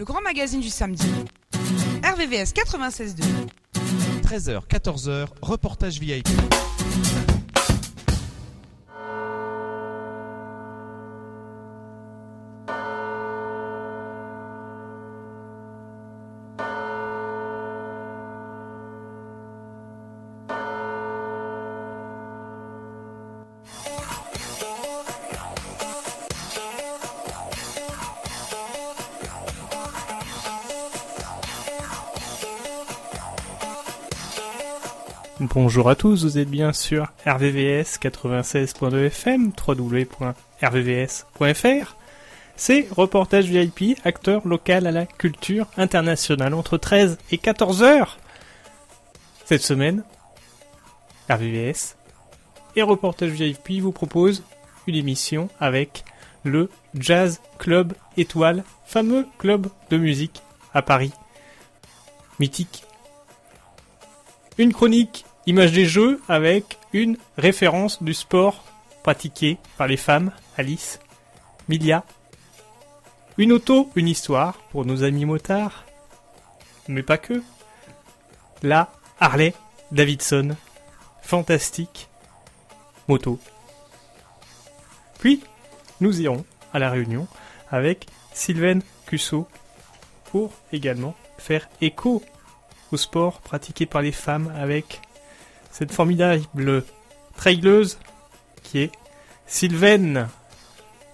le grand magazine du samedi, RVVS 96.2. 13h, 14h, reportage VIP. Bonjour à tous, vous êtes bien sur RVVS 96.2 FM, www.rvvs.fr. C'est reportage VIP, acteur local à la culture internationale entre 13 et 14 heures. Cette semaine, RVVS et reportage VIP vous proposent une émission avec le Jazz Club Étoile, fameux club de musique à Paris, mythique. Une chronique Image des jeux avec une référence du sport pratiqué par les femmes, Alice Milliat. Une auto, une histoire pour nos amis motards, mais pas que. La Harley Davidson, fantastique moto. Puis, nous irons à la Réunion avec Sylvaine Cussot pour également faire écho au sport pratiqué par les femmes avec cette formidable trailleuse qui est Sylvaine.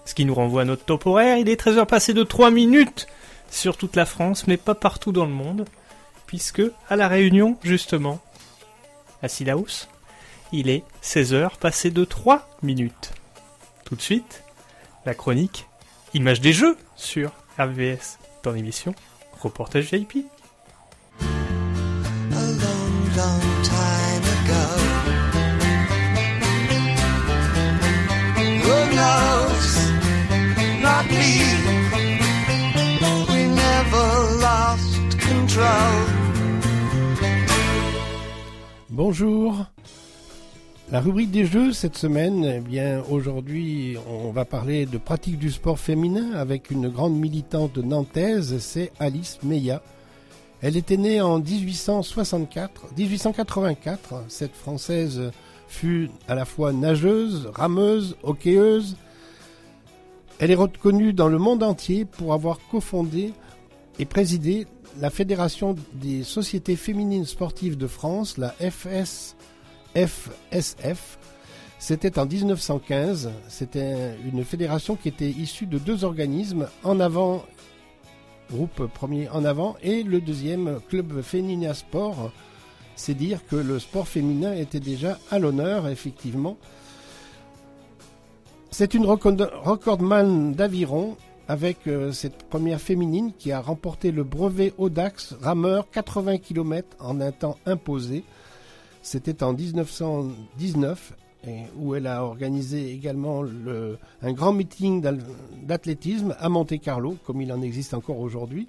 Ce qui nous renvoie à notre top horaire. Il est 13h passé de 3 minutes sur toute la France, mais pas partout dans le monde, puisque à La Réunion, justement, à Cilaos, il est 16h passé de 3 minutes. Tout de suite, la chronique Images des jeux sur RVVS dans l'émission Reportage VIP. Loves, not me. We never lost control. Bonjour. La rubrique des jeux cette semaine, eh bien aujourd'hui, on va parler de pratique du sport féminin avec une grande militante nantaise, c'est Alice Milliat. Elle était née en 1884. Cette Française fut à la fois nageuse, rameuse, hockeyeuse. Elle est reconnue dans le monde entier pour avoir cofondé et présidé la Fédération des Sociétés Féminines Sportives de France, la FSF. C'était en 1915. C'était une fédération qui était issue de deux organismes, En Avant, groupe premier En Avant, et le deuxième Club Féminin Sport. C'est dire que le sport féminin était déjà à l'honneur, effectivement. C'est une recordman d'aviron avec cette première féminine qui a remporté le brevet Audax rameur 80 km en un temps imposé. C'était en 1919 où elle a organisé également un grand meeting d'athlétisme à Monte-Carlo, comme il en existe encore aujourd'hui.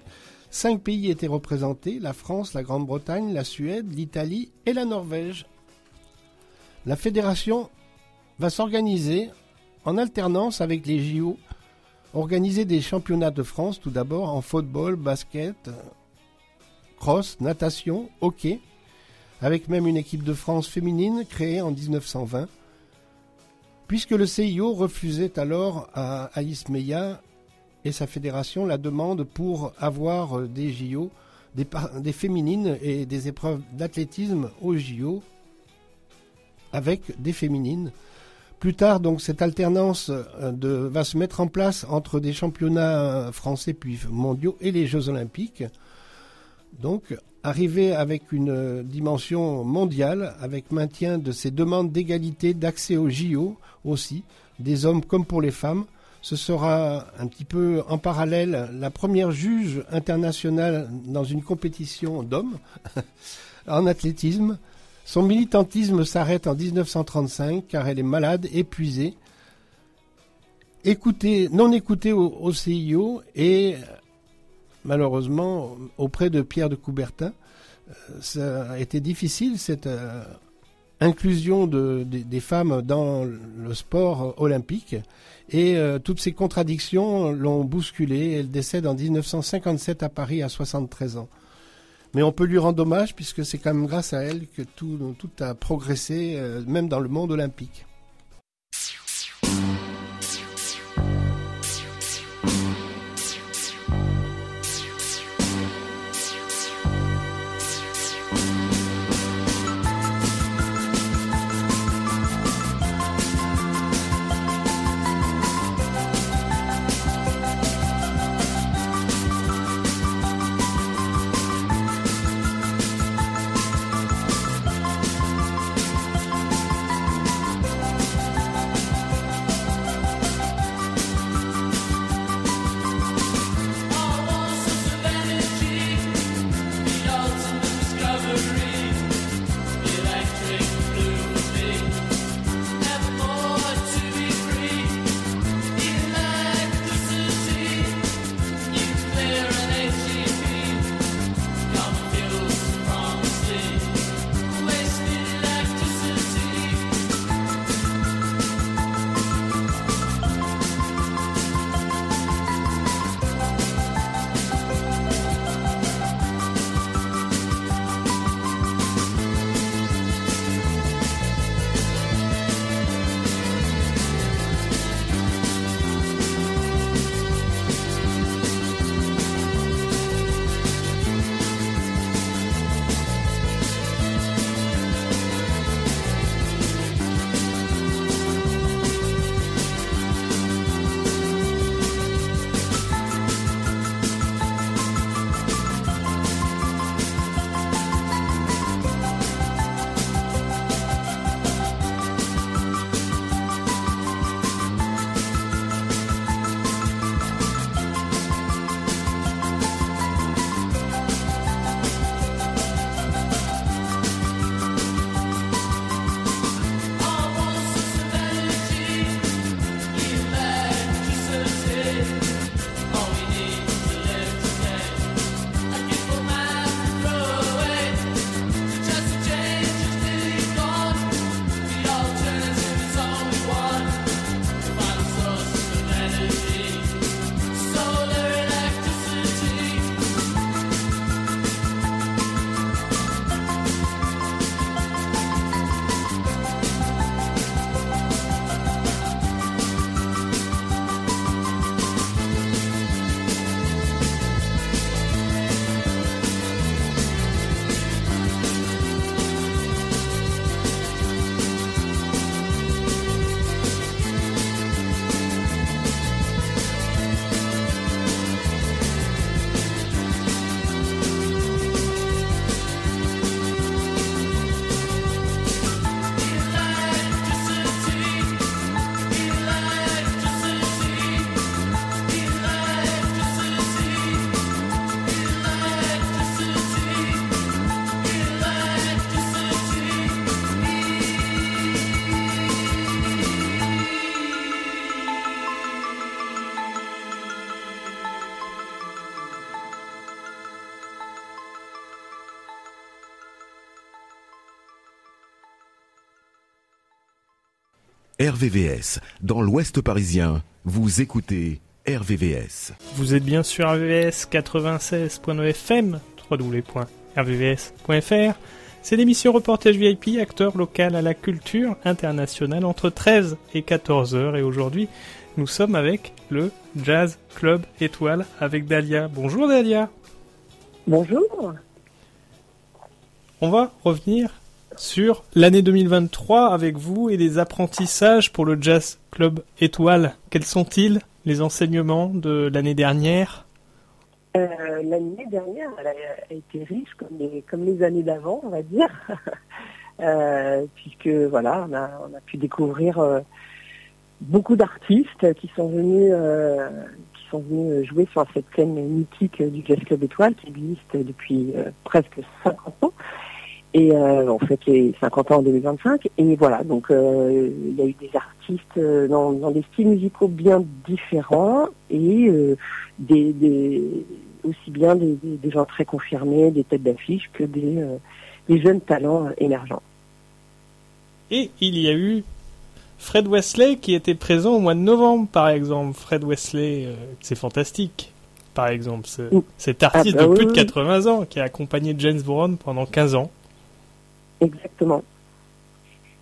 5 pays étaient représentés, la France, la Grande-Bretagne, la Suède, l'Italie et la Norvège. La fédération va s'organiser en alternance avec les JO, organiser des championnats de France tout d'abord en football, basket, cross, natation, hockey, avec même une équipe de France féminine créée en 1920. Puisque le CIO refusait alors à Alice Milliat et sa fédération la demande pour avoir des JO, des féminines et des épreuves d'athlétisme aux JO avec des féminines. Plus tard, donc, cette alternance va se mettre en place entre des championnats français puis mondiaux et les Jeux Olympiques. Donc, arriver avec une dimension mondiale, avec maintien de ces demandes d'égalité, d'accès aux JO aussi, des hommes comme pour les femmes. Ce sera un petit peu en parallèle la première juge internationale dans une compétition d'hommes en athlétisme. Son militantisme s'arrête en 1935 car elle est malade, épuisée, non écoutée au CIO et malheureusement auprès de Pierre de Coubertin. Ça a été difficile cette inclusion des femmes dans le sport olympique, et toutes ces contradictions l'ont bousculée. Elle décède en 1957 à Paris à 73 ans. Mais on peut lui rendre hommage puisque c'est quand même grâce à elle que tout a progressé, même dans le monde olympique. RVVS, dans l'Ouest parisien, vous écoutez RVVS. Vous êtes bien sur RVVS 96.9FM, www.rvvs.fr. C'est l'émission Reportage VIP, acteur local à la culture internationale entre 13 et 14 heures. Et aujourd'hui, nous sommes avec le Jazz Club Étoile avec Dahlia. Bonjour Dahlia. Bonjour. On va revenir sur l'année 2023 avec vous et les apprentissages pour le Jazz Club Étoile. Quels sont-ils, les enseignements de l'année dernière ? L'année dernière, elle a été riche comme les années d'avant, on va dire, puisque voilà, on a pu découvrir beaucoup d'artistes qui sont venus jouer sur cette scène mythique du Jazz Club Étoile qui existe depuis presque 50 ans. Et on fête les 50 ans en 2025. Et voilà, donc il y a eu des artistes dans des styles musicaux bien différents et aussi bien des gens très confirmés, des têtes d'affiche que des jeunes talents émergents. Et il y a eu Fred Wesley qui était présent au mois de novembre, par exemple. Fred Wesley, c'est fantastique, par exemple. Cet artiste de plus de 80 ans qui a accompagné James Brown pendant 15 ans. Exactement.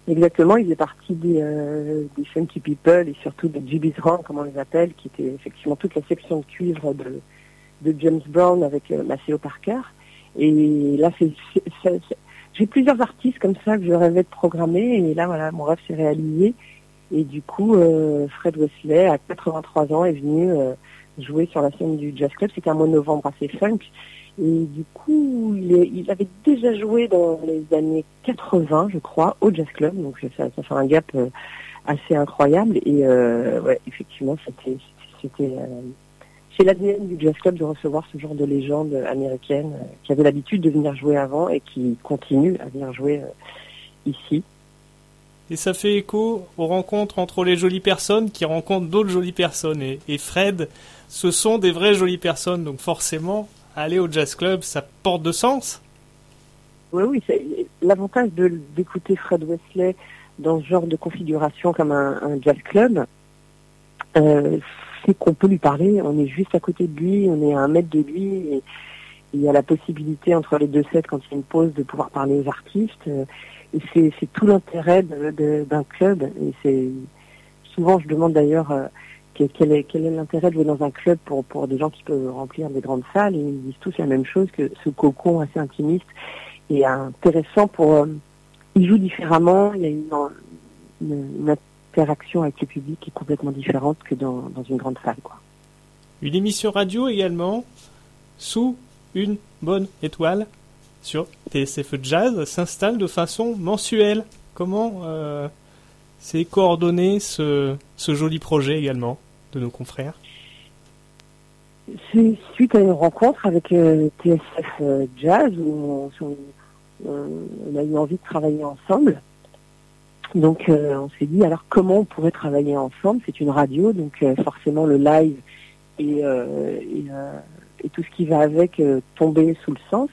Exactement, il faisait partie des Funky People et surtout des Jibbies Round, comme on les appelle, qui était effectivement toute la section de cuivre de James Brown avec Maceo Parker. Et là, c'est j'ai plusieurs artistes comme ça que je rêvais de programmer, et là, voilà, mon rêve s'est réalisé. Et du coup, Fred Wesley, à 83 ans, est venu jouer sur la scène du Jazz Club. C'était un mois de novembre assez funk. Et du coup, il avait déjà joué dans les années 80, je crois, au Jazz Club. Donc ça fait un gap assez incroyable. Et ouais, effectivement, c'est l'ADN du Jazz Club de recevoir ce genre de légende américaine qui avait l'habitude de venir jouer avant et qui continue à venir jouer ici. Et ça fait écho aux rencontres entre les jolies personnes qui rencontrent d'autres jolies personnes. Et Fred, ce sont des vraies jolies personnes, donc forcément, aller au Jazz Club, ça porte de sens. Oui, c'est l'avantage d'écouter Fred Wesley dans ce genre de configuration comme un Jazz Club. C'est qu'on peut lui parler, on est juste à côté de lui, on est à 1 mètre de lui, et il y a la possibilité entre les deux sets, quand il y a une pause, de pouvoir parler aux artistes. Et c'est tout l'intérêt d'un club. Et souvent, je demande d'ailleurs quel est l'intérêt de jouer dans un club pour des gens qui peuvent remplir des grandes salles. Et ils disent tous la même chose, que ce cocon assez intimiste est intéressant ils jouent différemment, il y a une interaction avec le public qui est complètement différente que dans une grande salle, quoi. Une émission radio également, sous une bonne étoile, sur TSF Jazz, s'installe de façon mensuelle. Comment s'est coordonné ce joli projet également de nos confrères? C'est suite à une rencontre avec TSF Jazz où on a eu envie de travailler ensemble. Donc on s'est dit alors comment on pourrait travailler ensemble. C'est une radio, donc forcément le live et tout ce qui va avec tomber sous le sens.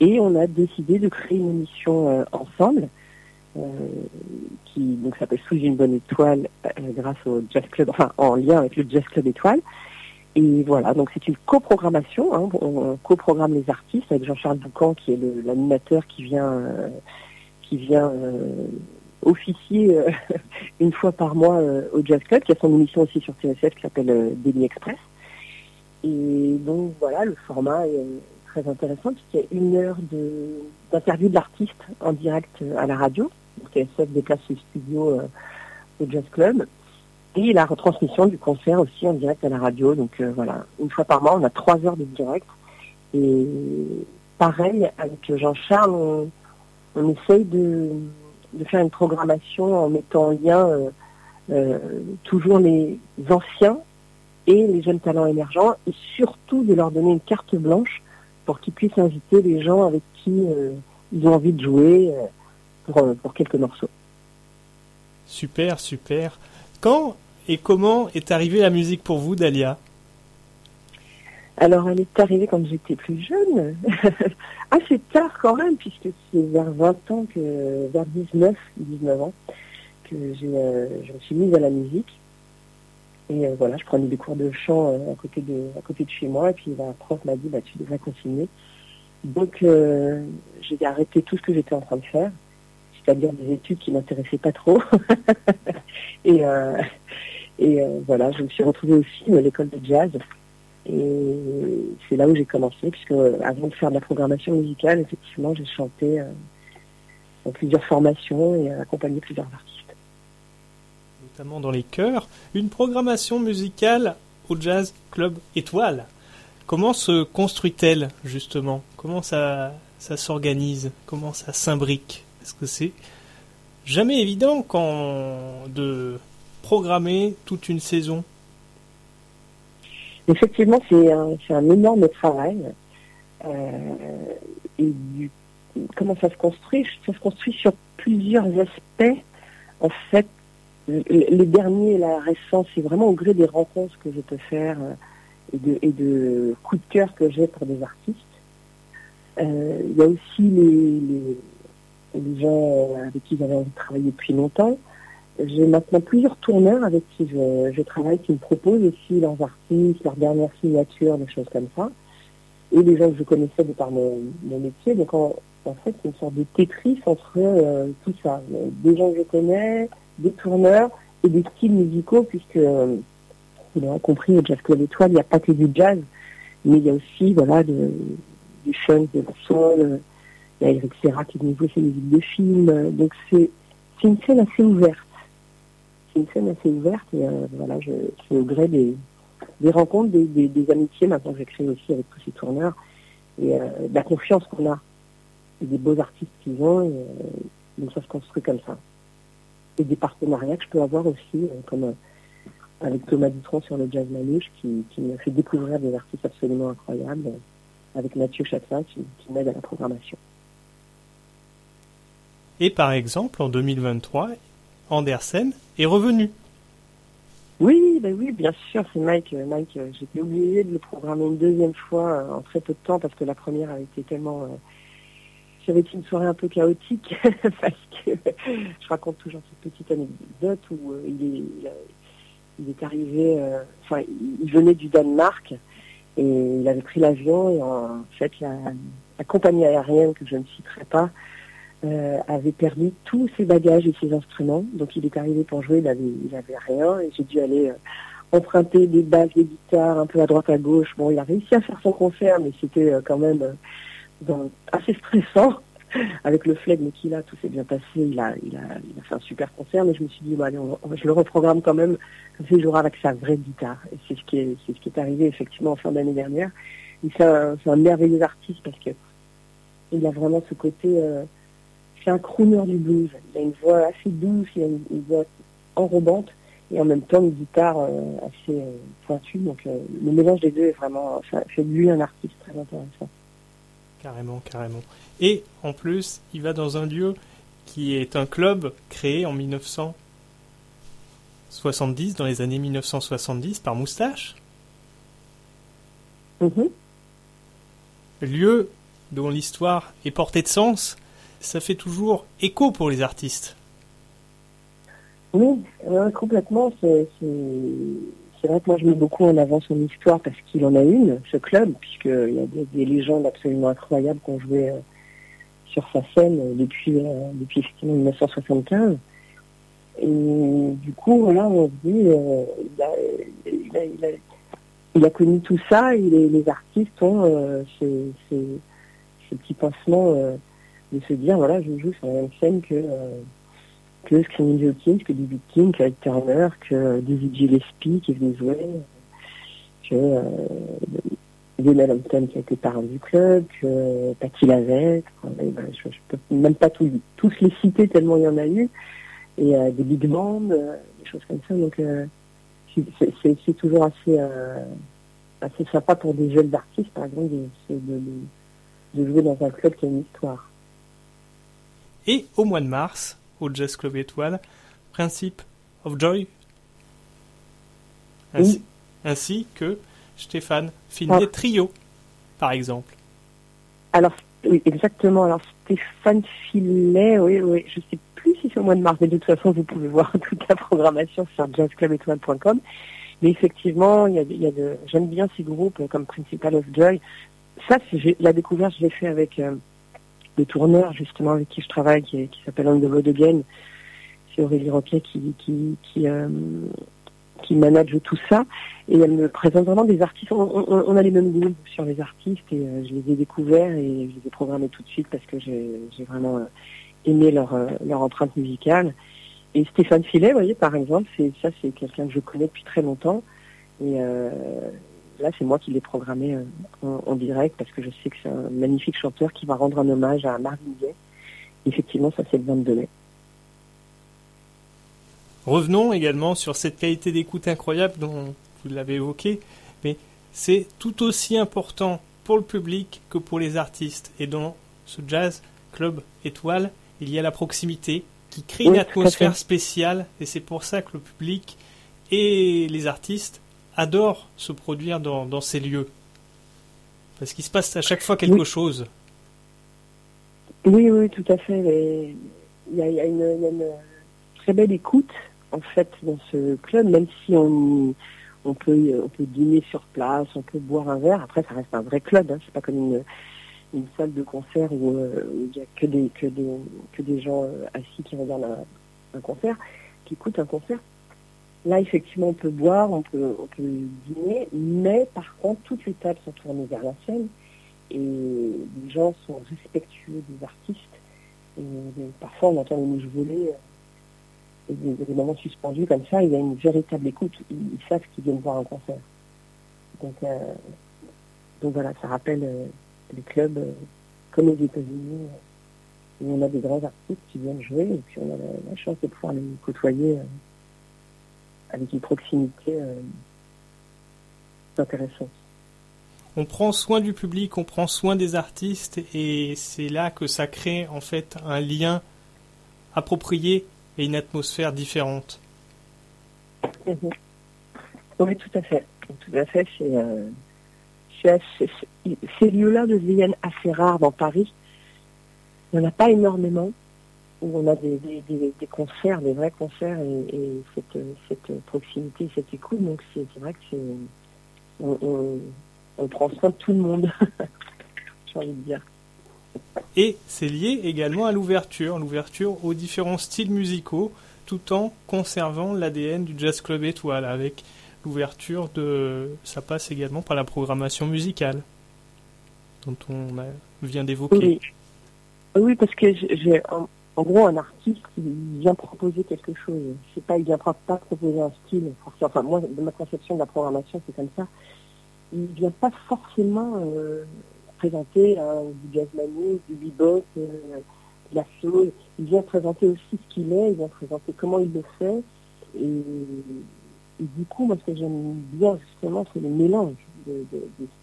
Et on a décidé de créer une émission ensemble qui donc s'appelle Sous une bonne étoile grâce au Jazz Club, enfin en lien avec le Jazz Club Étoile. Et voilà, donc c'est une coprogrammation, hein, on coprogramme les artistes avec Jean-Charles Boucan qui est l'animateur qui vient officier une fois par mois au Jazz Club, qui a son émission aussi sur TSF qui s'appelle Daily Express. Et donc voilà, le format est très intéressant puisqu'il y a 1 heure d'interview de l'artiste en direct à la radio. Donc TSF déplace le studio au Jazz Club. Et la retransmission du concert aussi en direct à la radio. Donc voilà, une fois par mois, on a 3 heures de direct. Et pareil, avec Jean-Charles, on essaye de faire une programmation en mettant en lien toujours les anciens et les jeunes talents émergents, et surtout de leur donner une carte blanche pour qu'ils puissent inviter les gens avec qui ils ont envie de jouer pour quelques morceaux. Super, super. Quand et comment est arrivée la musique pour vous, Dahlia ? Alors, elle est arrivée quand j'étais plus jeune, assez tard quand même, puisque c'est vers 19 ans, que je me suis mise à la musique. Et voilà, je prenais des cours de chant à côté de chez moi, et puis la prof m'a dit, tu devrais continuer. Donc, j'ai arrêté tout ce que j'étais en train de faire, c'est-à-dire des études qui ne m'intéressaient pas trop. et voilà, je me suis retrouvée aussi à l'école de jazz. Et c'est là où j'ai commencé, puisque avant de faire de la programmation musicale, effectivement, j'ai chanté dans plusieurs formations et accompagné plusieurs artistes. Notamment dans les chœurs, une programmation musicale au Jazz Club Étoile. Comment se construit-elle, justement ? Comment ça s'organise ? Comment ça s'imbrique ? Parce que c'est jamais évident de programmer toute une saison. Effectivement, c'est un énorme travail. Comment ça se construit ? Ça se construit sur plusieurs aspects. En fait, le dernier, la récente, c'est vraiment au gré des rencontres que je peux faire et de coups de cœur que j'ai pour des artistes. Il y a aussi c'est des gens avec qui j'avais envie de travailler depuis longtemps. J'ai maintenant plusieurs tourneurs avec qui je travaille, qui me proposent aussi leurs artistes, leurs dernières signatures, des choses comme ça. Et des gens que je connaissais de par mon métier. Donc en fait, c'est une sorte de Tetris entre tout ça. Des gens que je connais, des tourneurs et des styles musicaux, puisque, vous l'aurez compris, au Jazz Club Étoile, il n'y a pas que du jazz, mais il y a aussi du funk, de la soul. Il y a Eric Serra qui vient jouer ses musiques de films. Donc c'est une scène assez ouverte. Et c'est au gré des rencontres, des amitiés maintenant que j'ai créées aussi avec tous ces tourneurs, et de la confiance qu'on a, et des beaux artistes qu'ils ont, et donc ça se construit comme ça. Et des partenariats que je peux avoir aussi, comme avec Thomas Dutronc sur le Jazz Manouche, qui m'a fait découvrir des artistes absolument incroyables, avec Mathieu Chattel qui m'aide à la programmation. Et par exemple, en 2023, Andersen est revenu. Oui, bien sûr, c'est Mike. Mike, j'étais obligée de le programmer une deuxième fois en très peu de temps parce que la première avait été tellement... J'avais été une soirée un peu chaotique parce que je raconte toujours cette petite anecdote où il est arrivé... Enfin, il venait du Danemark et il avait pris l'avion et en fait, la compagnie aérienne que je ne citerai pas avait perdu tous ses bagages et ses instruments. Donc il est arrivé pour jouer, il avait rien, et j'ai dû aller emprunter des basses, des guitares, un peu à droite à gauche. Bon, il a réussi à faire son concert, mais c'était quand même assez stressant. Avec le flegme qu'il a, tout s'est bien passé, il a fait un super concert, mais je me suis dit, allez, je le reprogramme quand même, comme ça il jouera avec sa vraie guitare. Et c'est ce qui est arrivé effectivement en fin d'année dernière. Et c'est un merveilleux artiste parce que il a vraiment ce côté... C'est un crooner du blues. Il a une voix assez douce, il a une voix enrobante et en même temps une guitare assez pointue. Donc le mélange des deux est vraiment... Ça fait de lui un artiste très intéressant. Carrément. Et en plus, il va dans un lieu qui est un club créé en 1970, dans les années 1970, par Moustache. Mm-hmm. Lieu dont l'histoire est portée de sens. Ça fait toujours écho pour les artistes. Oui, complètement. C'est vrai que moi, je mets beaucoup en avant son histoire parce qu'il en a une, ce club, puisqu'il y a des légendes absolument incroyables qu'on jouait sur sa scène depuis 1975. Et du coup, voilà, on se dit... il a connu tout ça et les artistes ont ce petit pincement... de se dire, voilà, je joue sur la même scène que Screaming Jay Hawkins, que David King, que Ed Turner, que David Gillespie qui est venu jouer, que Lionel Hampton qui a été parrain du club, que Patti Lavette, je peux même pas tous les citer tellement il y en a eu, et des big bands, des choses comme ça. Donc c'est toujours assez sympa pour des jeunes artistes, par exemple, de jouer dans un club qui a une histoire. Et au mois de mars, au Jazz Club Étoile, Principe of Joy, ainsi que Stéphane Filet Trio, par exemple. Alors, oui, exactement. Alors, Stéphane Filet, oui, je ne sais plus si c'est au mois de mars, mais de toute façon, vous pouvez voir toute la programmation sur jazzclubétoile.com. Mais effectivement, j'aime bien ces groupes comme Principe of Joy. Ça, la découverte, je l'ai fait avec... le tourneur, justement, avec qui je travaille, qui s'appelle On the Road Again, c'est Aurélie Roquet qui manage tout ça, et elle me présente vraiment des artistes. On a les mêmes goûts sur les artistes, et je les ai découverts et je les ai programmés tout de suite parce que j'ai vraiment aimé leur empreinte musicale. Et Stéphane Filet, vous voyez, par exemple, c'est quelqu'un que je connais depuis très longtemps, et là, c'est moi qui l'ai programmé en direct parce que je sais que c'est un magnifique chanteur qui va rendre un hommage à Marvin Gaye. Effectivement, ça, c'est le 22 mai. Revenons également sur cette qualité d'écoute incroyable dont vous l'avez évoqué, mais c'est tout aussi important pour le public que pour les artistes. Et dans ce Jazz Club Étoile, il y a la proximité qui crée une atmosphère spéciale, et c'est pour ça que le public et les artistes adore se produire dans ces lieux. Parce qu'il se passe à chaque fois quelque chose. Oui, oui, tout à fait. Il y a une très belle écoute, en fait, dans ce club, même si on peut dîner sur place, on peut boire un verre. Après, ça reste un vrai club, hein. C'est pas comme une salle de concert où il y a que des gens assis qui regardent un concert, qui écoutent un concert. Là, effectivement, on peut boire, on peut dîner, mais par contre, toutes les tables sont tournées vers la scène et les gens sont respectueux des artistes. Et parfois, on entend les mouches voler. Et des moments suspendus comme ça, il y a une véritable écoute. Ils savent qu'ils viennent voir un concert. Donc voilà, ça rappelle les clubs comme aux États-Unis, où on a des grands artistes qui viennent jouer et puis on a la chance de pouvoir les côtoyer avec une proximité intéressante. On prend soin du public, on prend soin des artistes et c'est là que ça crée en fait un lien approprié et une atmosphère différente. Mmh. Oui, tout à fait. Tout à fait. Ces lieux-là deviennent assez rares dans Paris. Il n'y en a pas énormément où on a des concerts, des vrais concerts et cette proximité, cette écoute. Donc c'est vrai que on prend soin de tout le monde, j'ai envie de dire. Et c'est lié également à l'ouverture aux différents styles musicaux, tout en conservant l'ADN du Jazz Club Étoile. Avec l'ouverture ça passe également par la programmation musicale, dont on vient d'évoquer. Oui, oui, parce que j'ai en gros un artiste qui vient proposer quelque chose. C'est pas, il vient pas proposer un style. Enfin, moi, ma conception de la programmation, c'est comme ça. Il vient pas forcément présenter du jazzmanique, du bebop, de la soul. Il vient présenter aussi ce qu'il est, il vient présenter comment il le fait. Et du coup, moi, ce que j'aime bien, justement, c'est le mélange de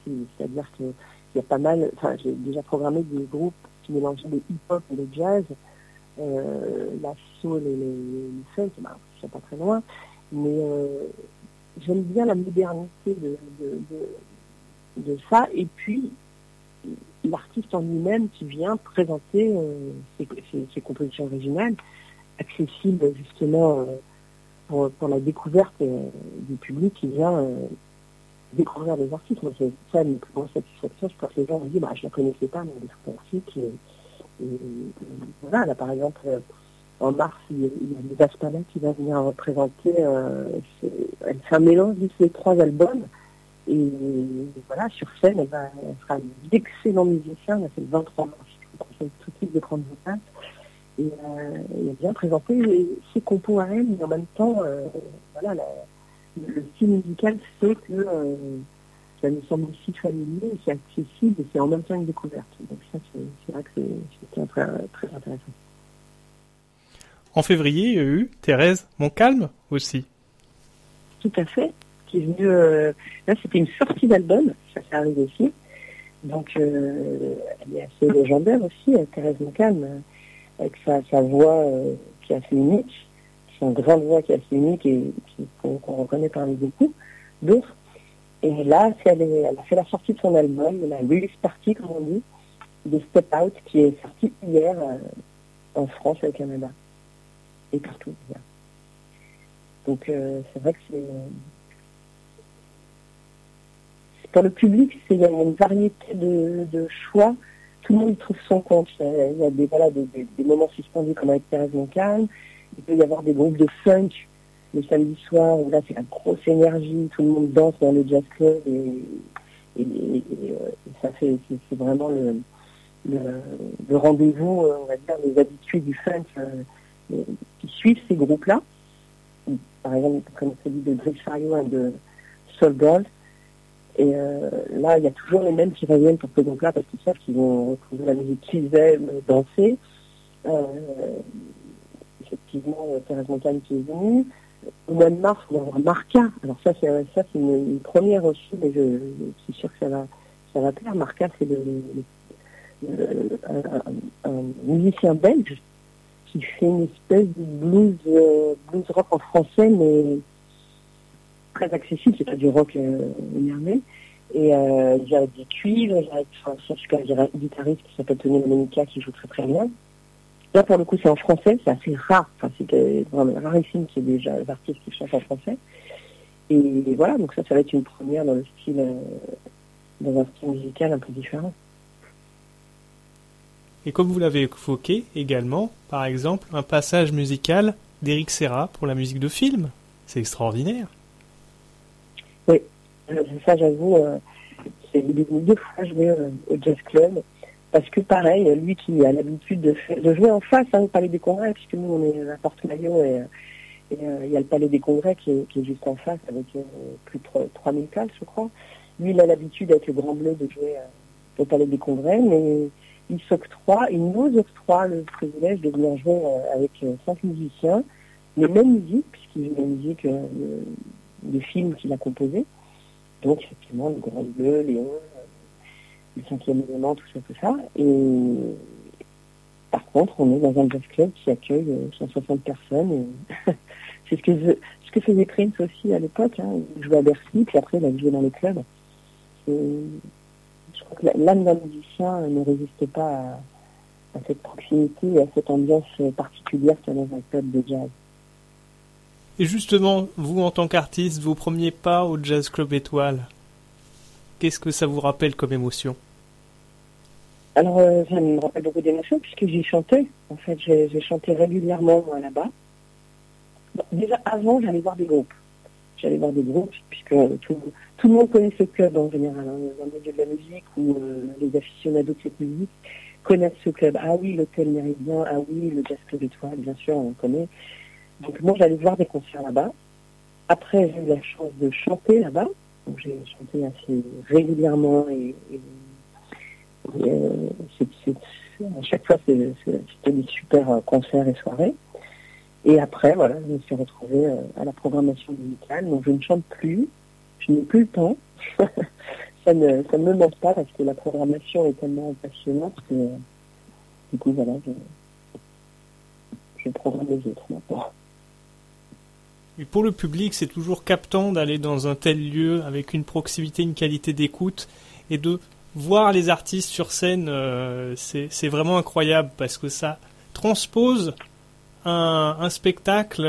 styles. C'est-à-dire qu'il y a pas mal... Enfin, j'ai déjà programmé des groupes qui mélangeaient le hip-hop et le jazz, la soul et le funk. Bah, je ne suis pas très loin. Mais j'aime bien la modernité de ça. Et puis... l'artiste en lui-même qui vient présenter ses compositions originales, accessibles justement pour la découverte du public qui vient découvrir des artistes. Moi, c'est ça une grande satisfaction, je crois que les gens me disent je ne la connaissais pas, mais des artistes. Et voilà, là par exemple, en mars, il y a Aspala qui va venir présenter, elle fait un mélange de ces trois albums. Et voilà, sur scène, elle sera d'excellents musiciens. Elle a fait le 23 mars, je vous conseille tout de suite de prendre vos places. Et elle a bien présenté ses compos à elle, mais en même temps, voilà, le style musical fait que ça nous semble aussi familier, c'est accessible et c'est en même temps une découverte. Donc ça, c'est vrai que c'est très, très intéressant. En février, il y a eu Thérèse Moncalme aussi. Tout à fait. Là, c'était une sortie d'album, ça s'est arrivé aussi. Donc, elle est assez légendaire aussi, Thérèse Moncalme, avec sa voix qui est assez unique, son grande voix qui est assez unique et qu'on reconnaît parmi beaucoup d'autres. Et là, elle a fait la sortie de son album, la release party, comme on dit, de Step Out, qui est sorti hier en France et au Canada. Et partout. Là. Donc, c'est vrai que pour le public, il y a une variété de choix. Tout le monde trouve son compte. Il y a des moments suspendus comme avec Thérèse Moncalme. Il peut y avoir des groupes de funk le samedi soir où là, c'est la grosse énergie. Tout le monde danse dans le jazz club et ça fait, c'est vraiment le rendez-vous, on va dire, des habitués du funk qui suivent ces groupes-là. Par exemple, comme celui de Dreyfarion et de Soul Gold. Et là, il y a toujours les mêmes qui reviennent pour ce groupe-là parce qu'ils savent qu'ils vont retrouver la musique qu'ils aiment, danser. Effectivement, Thérèse Moncalme qui est venue. Au mois de mars, on va avoir Marca. Alors ça, c'est une première aussi, mais je suis sûre que ça va plaire. Marca, c'est un musicien belge qui fait une espèce de blues rock en français, mais très accessible, c'est pas du rock énervé, Et j'avais du cuivre, j'avais Francisco, un guitariste qui s'appelle Tony Monica qui joue très très bien. Là pour le coup c'est en français, c'est assez rare, enfin, c'est vraiment rarissime qu'il y ait des artistes qui chantent en français. Et voilà, donc ça va être une première dans le style, dans un style musical un peu différent. Et comme vous l'avez évoqué également, par exemple, un passage musical d'Eric Serra pour la musique de film. C'est extraordinaire. Oui, ça j'avoue, c'est deux fois joué au Jazz Club, parce que pareil, lui qui a l'habitude de jouer en face, hein, au Palais des Congrès, puisque nous on est à Porte-Maillot, et il y a le Palais des Congrès qui est juste en face, avec plus de 3000 places, je crois. Lui, il a l'habitude avec le Grand Bleu de jouer au Palais des Congrès, mais... il s'octroie, il nous octroie le privilège de venir jouer avec 5 musiciens, les mêmes musiques, puisqu'il joue la musique des films qu'il a composés. Donc, effectivement, le Grand Bleu, Léon, le cinquième élément, tout ça. Et par contre, on est dans un jazz club qui accueille 160 personnes. Et c'est ce que faisait Prince aussi à l'époque. Hein. Il jouait à Bercy, puis après, il a joué dans les clubs. Je crois que l'âme d'un musicien ne résiste pas à cette proximité et à cette ambiance particulière qu'il y a dans un club de jazz. Et justement, vous en tant qu'artiste, vos premiers pas au Jazz Club Étoile, qu'est-ce que ça vous rappelle comme émotion ? Alors, ça me rappelle beaucoup d'émotions puisque j'y chantais. En fait, j'ai chanté régulièrement là-bas. Bon, déjà avant, j'allais voir des groupes. Puisque tout le monde connaît ce club en général, hein, dans le milieu de la musique, ou les aficionados de cette musique connaissent ce club. Ah oui, l'Hôtel Méridien, ah oui, le Jazz Club Étoile, bien sûr, on connaît. Donc moi, j'allais voir des concerts là-bas. Après, j'ai eu la chance de chanter là-bas. Donc j'ai chanté assez régulièrement et à chaque fois, c'était des super concerts et soirées. Et après, voilà, je me suis retrouvée à la programmation musicale. Donc, je ne chante plus. Je n'ai plus le temps. ça ne me manque pas parce que la programmation est tellement passionnante que, du coup, voilà, je programme les autres maintenant. Et pour le public, c'est toujours captant d'aller dans un tel lieu avec une proximité, une qualité d'écoute et de voir les artistes sur scène. C'est vraiment incroyable parce que ça transpose un spectacle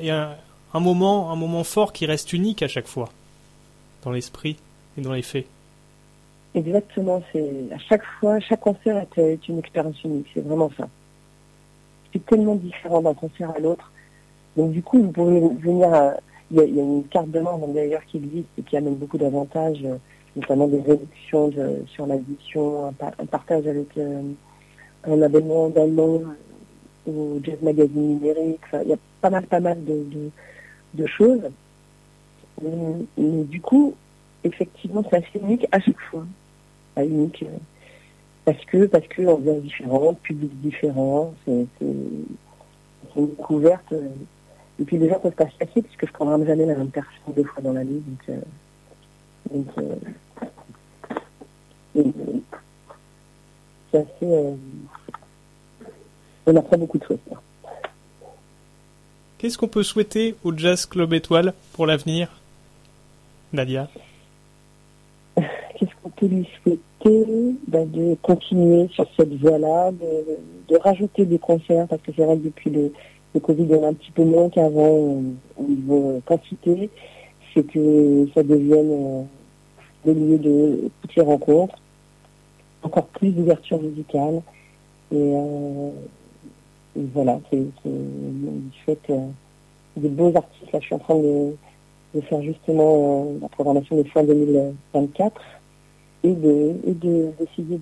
et un moment fort qui reste unique à chaque fois dans l'esprit et dans les faits. Exactement, c'est à chaque fois, chaque concert est une expérience unique, c'est vraiment ça. C'est tellement différent d'un concert à l'autre. Donc du coup, vous pouvez venir il y a une carte de membre d'ailleurs qui existe et qui amène beaucoup d'avantages, notamment des réductions sur l'addition, un partage avec un abonnement d'allemand au Jazz Magazine numérique, il y a pas mal de choses. Mais du coup, effectivement, c'est assez unique à chaque fois. Pas unique. Parce que ambiance différente, public différent, c'est une découverte. Et puis les gens peuvent pas se passer puisque je programme jamais la même personne deux fois dans l'année. Donc c'est assez... on apprend beaucoup de choses. Qu'est-ce qu'on peut souhaiter au Jazz Club Étoile pour l'avenir, Dahlia ? Qu'est-ce qu'on peut lui souhaiter ? De continuer sur cette voie-là, de rajouter des concerts, parce que c'est vrai que depuis le Covid, on a un petit peu moins qu'avant au niveau quantité. C'est que ça devienne le lieu de toutes les rencontres, encore plus d'ouverture musicale. Et voilà, c'est des beaux artistes. Là, je suis en train de faire justement la programmation des fins 2024 et de d'essayer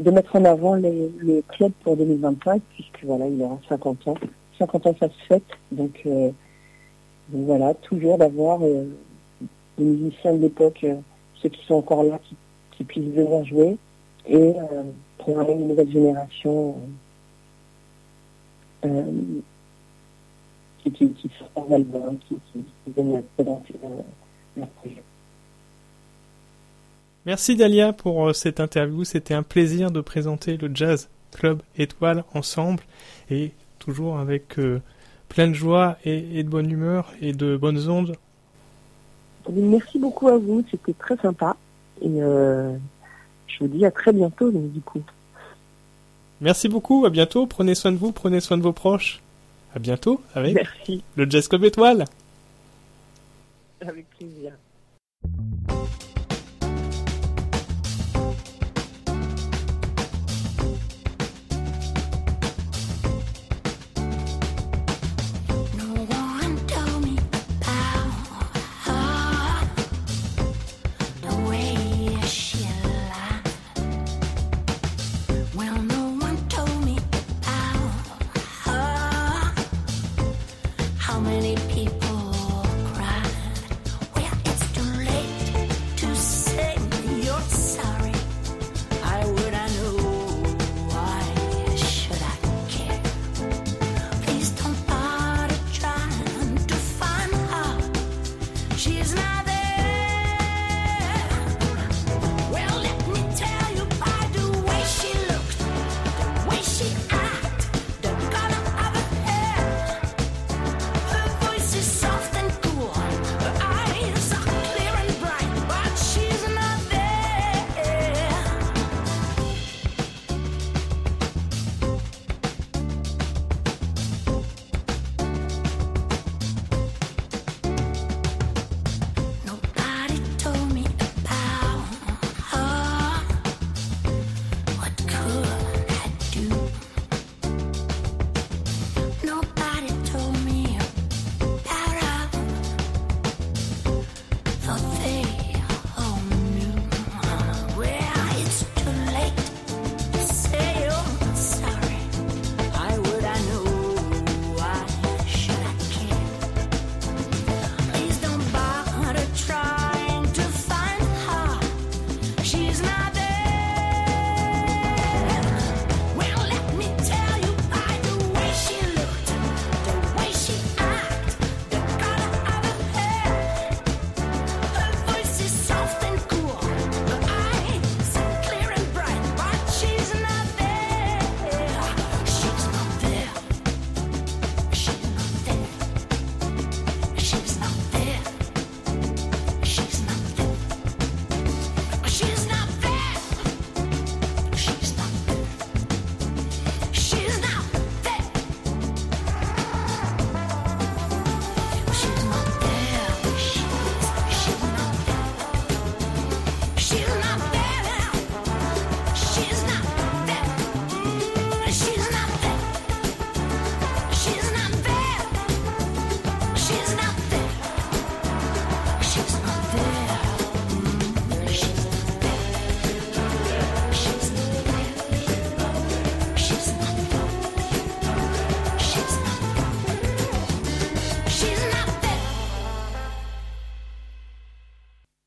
de mettre en avant le club pour 2025, puisque voilà, il y aura 50 ans. 50 ans, ça se fête. Donc voilà, toujours d'avoir des musiciens de l'époque, ceux qui sont encore là, qui puissent venir jouer et programmer une nouvelle génération. Qui sort un album, qui viennent à présenter leur projet. Merci Dahlia pour cette interview. C'était un plaisir de présenter le Jazz Club Étoile ensemble et toujours avec plein de joie et de bonne humeur et de bonnes ondes. Merci beaucoup à vous, c'était très sympa. Et je vous dis à très bientôt, donc, du coup. Merci beaucoup, à bientôt. Prenez soin de vous, prenez soin de vos proches. À bientôt avec Merci. Le Jazz Club Étoile. Avec plaisir.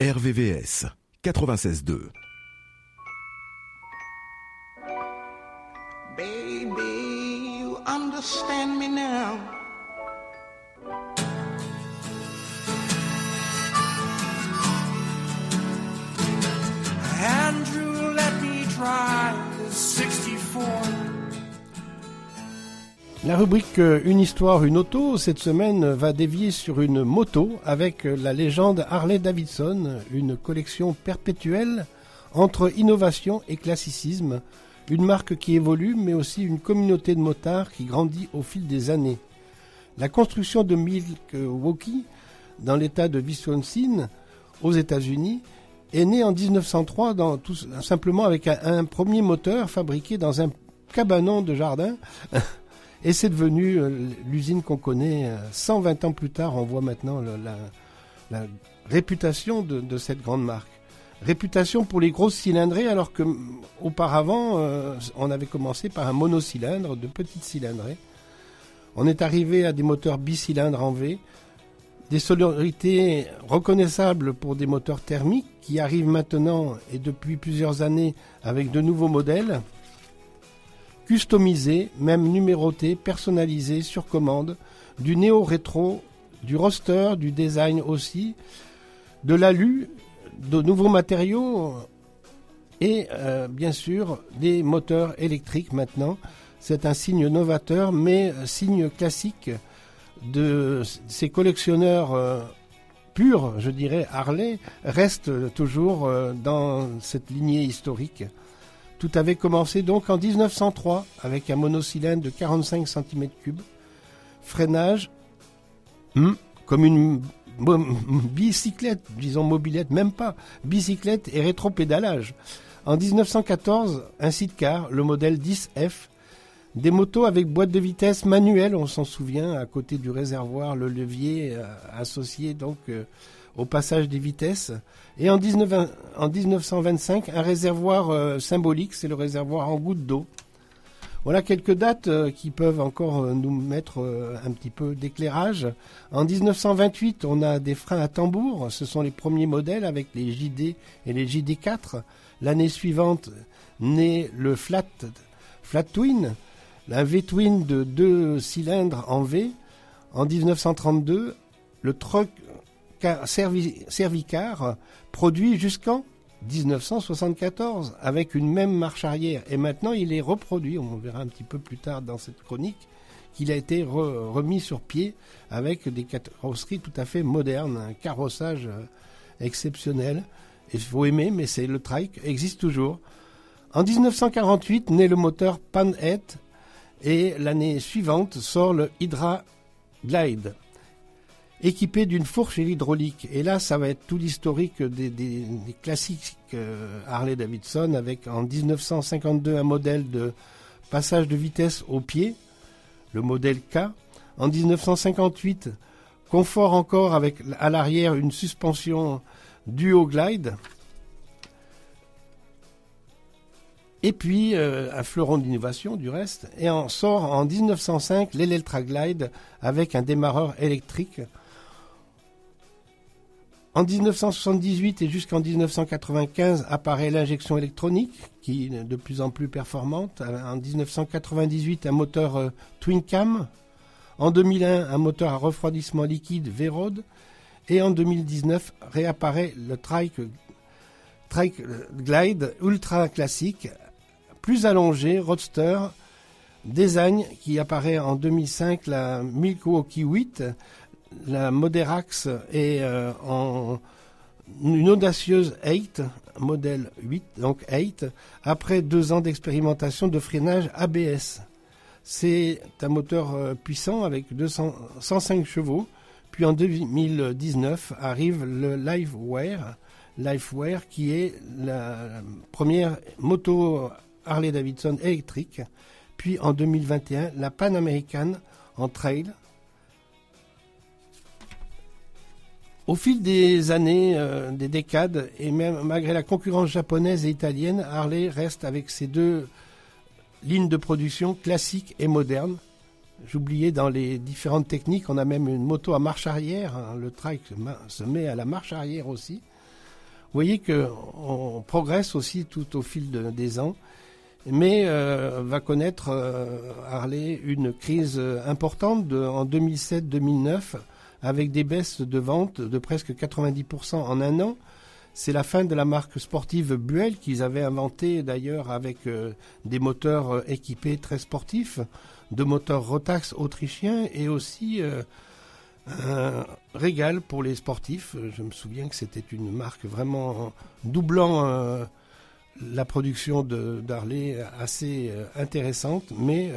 RVVS 96.2. Baby, you understand me now. Andrew, let me try the 64. La rubrique Une histoire, une auto, cette semaine va dévier sur une moto avec la légende Harley Davidson, une collection perpétuelle entre innovation et classicisme, une marque qui évolue mais aussi une communauté de motards qui grandit au fil des années. La construction de Milwaukee, dans l'état de Wisconsin, aux États-Unis, est née en 1903 simplement avec un premier moteur fabriqué dans un cabanon de jardin. Et c'est devenu l'usine qu'on connaît 120 ans plus tard. On voit maintenant la réputation de cette grande marque. Réputation pour les grosses cylindrées, alors qu'auparavant, on avait commencé par un monocylindre, de petites cylindrées. On est arrivé à des moteurs bicylindres en V, des sonorités reconnaissables pour des moteurs thermiques qui arrivent maintenant et depuis plusieurs années avec de nouveaux modèles. Customisé, même numéroté, personnalisé, sur commande, du néo-rétro, du roster, du design aussi, de l'alu, de nouveaux matériaux et bien sûr des moteurs électriques maintenant. C'est un signe novateur mais signe classique de ces collectionneurs pure, je dirais, Harley, reste toujours dans cette lignée historique. Tout avait commencé donc en 1903 avec un monocylindre de 45 cm3, freinage comme une bicyclette, disons mobilette, même pas, bicyclette et rétropédalage. En 1914, un sidecar, le modèle 10F, des motos avec boîte de vitesse manuelle, on s'en souvient, à côté du réservoir, le levier associé donc au passage des vitesses. Et en 1925, un réservoir symbolique, c'est le réservoir en goutte d'eau. Voilà quelques dates qui peuvent encore nous mettre un petit peu d'éclairage. En 1928, on a des freins à tambour. Ce sont les premiers modèles avec les JD et les JD4. L'année suivante, naît le flat twin, un V-twin de 2 cylindres en V. En 1932, le truck Servicar produit jusqu'en 1974 avec une même marche arrière, et maintenant il est reproduit, on verra un petit peu plus tard dans cette chronique qu'il a été remis sur pied avec des carrosseries tout à fait modernes, un carrossage exceptionnel, il faut aimer, mais c'est le trike existe toujours. En 1948 naît le moteur Panhead et l'année suivante sort le Hydra Glide, équipé d'une fourche hydraulique. Et là, ça va être tout l'historique des classiques Harley Davidson, avec en 1952 un modèle de passage de vitesse au pied, le modèle K. En 1958, confort encore avec à l'arrière une suspension duo glide. Et puis, un fleuron d'innovation du reste. Et en sort en 1905 l'Electra Glide avec un démarreur électrique. En 1978 et jusqu'en 1995 apparaît l'injection électronique, qui est de plus en plus performante. En 1998, un moteur Twin Cam. En 2001, un moteur à refroidissement liquide V-Road. Et en 2019, réapparaît le Trike Glide ultra classique, plus allongé, roadster, design qui apparaît en 2005, la Milwaukee 8. La Moderax est une audacieuse 8, modèle 8, donc 8, après 2 ans d'expérimentation de freinage ABS. C'est un moteur puissant avec 105 chevaux. Puis en 2019 arrive le Livewire qui est la première moto Harley Davidson électrique. Puis en 2021, la Pan American en trail. Au fil des années, des décades, et même malgré la concurrence japonaise et italienne, Harley reste avec ses 2 lignes de production classiques et modernes. J'oubliais, dans les différentes techniques, on a même une moto à marche arrière, hein, le trike se met à la marche arrière aussi. Vous voyez qu'on progresse aussi tout au fil des ans, mais va connaître Harley une crise importante en 2007-2009, avec des baisses de vente de presque 90% en un an. C'est la fin de la marque sportive Buell, qu'ils avaient inventée d'ailleurs avec des moteurs équipés très sportifs, de moteurs Rotax autrichiens et aussi un régal pour les sportifs. Je me souviens que c'était une marque vraiment doublant la production d'Harley, assez intéressante, mais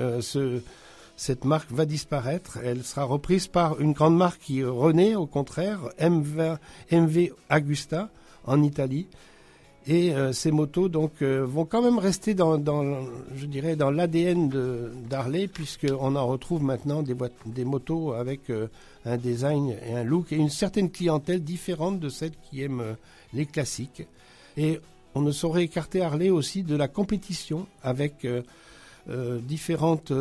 cette marque va disparaître, elle sera reprise par une grande marque qui renaît au contraire, MV Agusta en Italie. Et ces motos donc vont quand même rester dans l'ADN d'Harley, puisqu'on en retrouve maintenant des motos avec un design et un look et une certaine clientèle différente de celle qui aime les classiques. Et on ne saurait écarter Harley aussi de la compétition avec différentes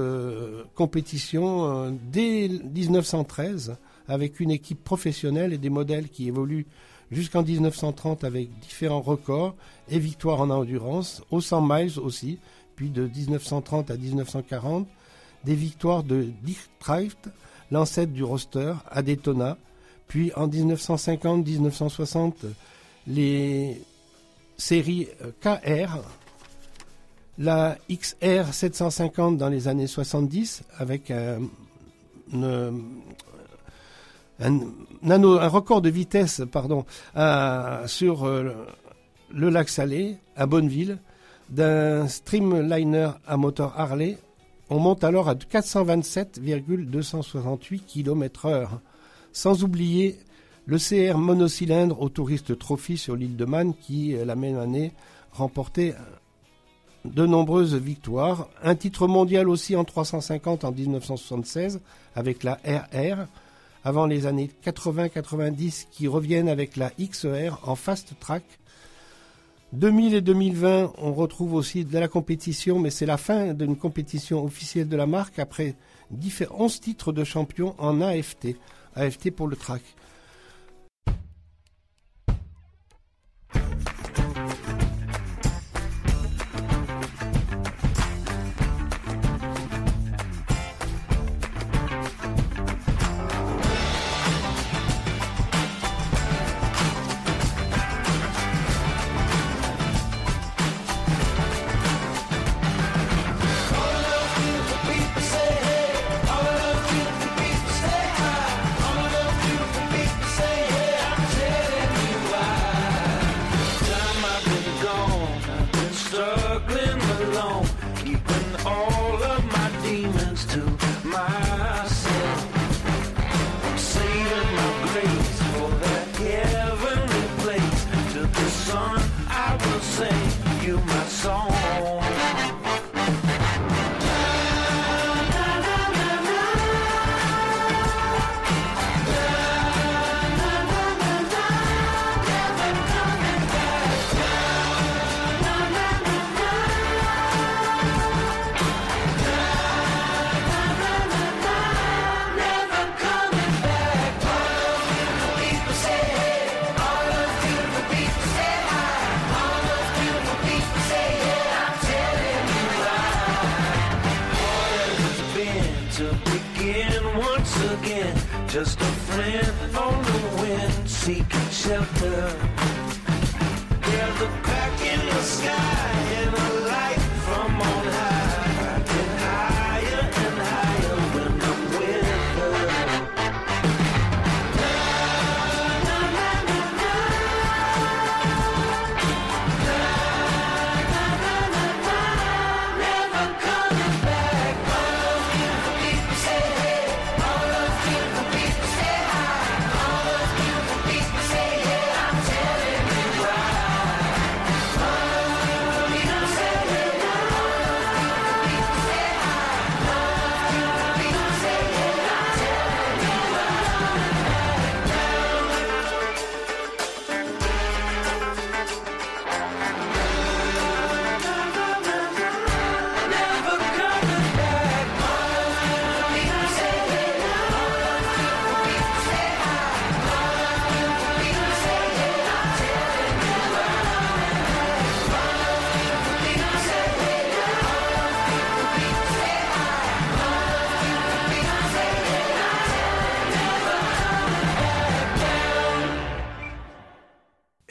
compétitions dès 1913, avec une équipe professionnelle et des modèles qui évoluent jusqu'en 1930 avec différents records et victoires en endurance, aux 100 miles aussi, puis de 1930 à 1940, des victoires de Dick Traft, l'ancêtre du roster, à Daytona, puis en 1950-1960, les séries KR, la XR 750 dans les années 70 avec un record de vitesse sur le lac Salé à Bonneville d'un streamliner à moteur Harley. On monte alors à 427,268 km/h. Sans oublier le CR monocylindre au Tourist Trophy sur l'île de Man qui, la même année, remportait de nombreuses victoires. Un titre mondial aussi en 350 en 1976 avec la RR, avant les années 80-90 qui reviennent avec la XR en fast track. 2000 et 2020, on retrouve aussi de la compétition, mais c'est la fin d'une compétition officielle de la marque après 11 titres de champion en AFT. AFT pour le track.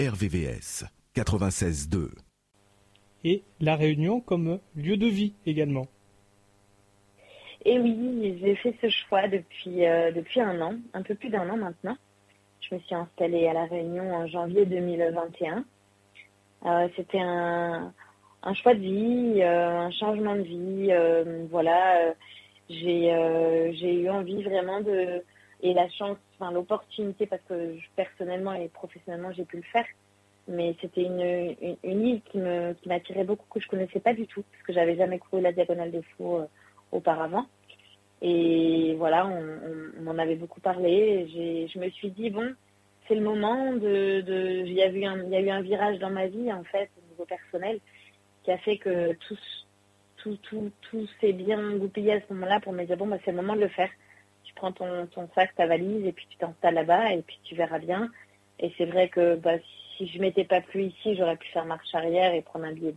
RVVS 96.2. Et La Réunion comme lieu de vie également. Et oui, j'ai fait ce choix depuis un an, un peu plus d'un an maintenant. Je me suis installée à La Réunion en janvier 2021. C'était un choix de vie, un changement de vie. J'ai eu envie vraiment de... Et la chance, enfin l'opportunité, parce que personnellement et professionnellement, j'ai pu le faire. Mais c'était une île qui m'attirait beaucoup, que je ne connaissais pas du tout, parce que je n'avais jamais couru la Diagonale des Fous auparavant. Et voilà, on m'en avait beaucoup parlé. Et je me suis dit, bon, c'est le moment de... Il y a eu un virage dans ma vie, en fait, au niveau personnel, qui a fait que tout s'est bien goupillé à ce moment-là pour me dire, bon, bah, c'est le moment de le faire. Tu prends ton sac, ta valise, et puis tu t'installes là-bas, et puis tu verras bien. Et c'est vrai que bah, si je ne m'étais pas plu ici, j'aurais pu faire marche arrière et prendre un billet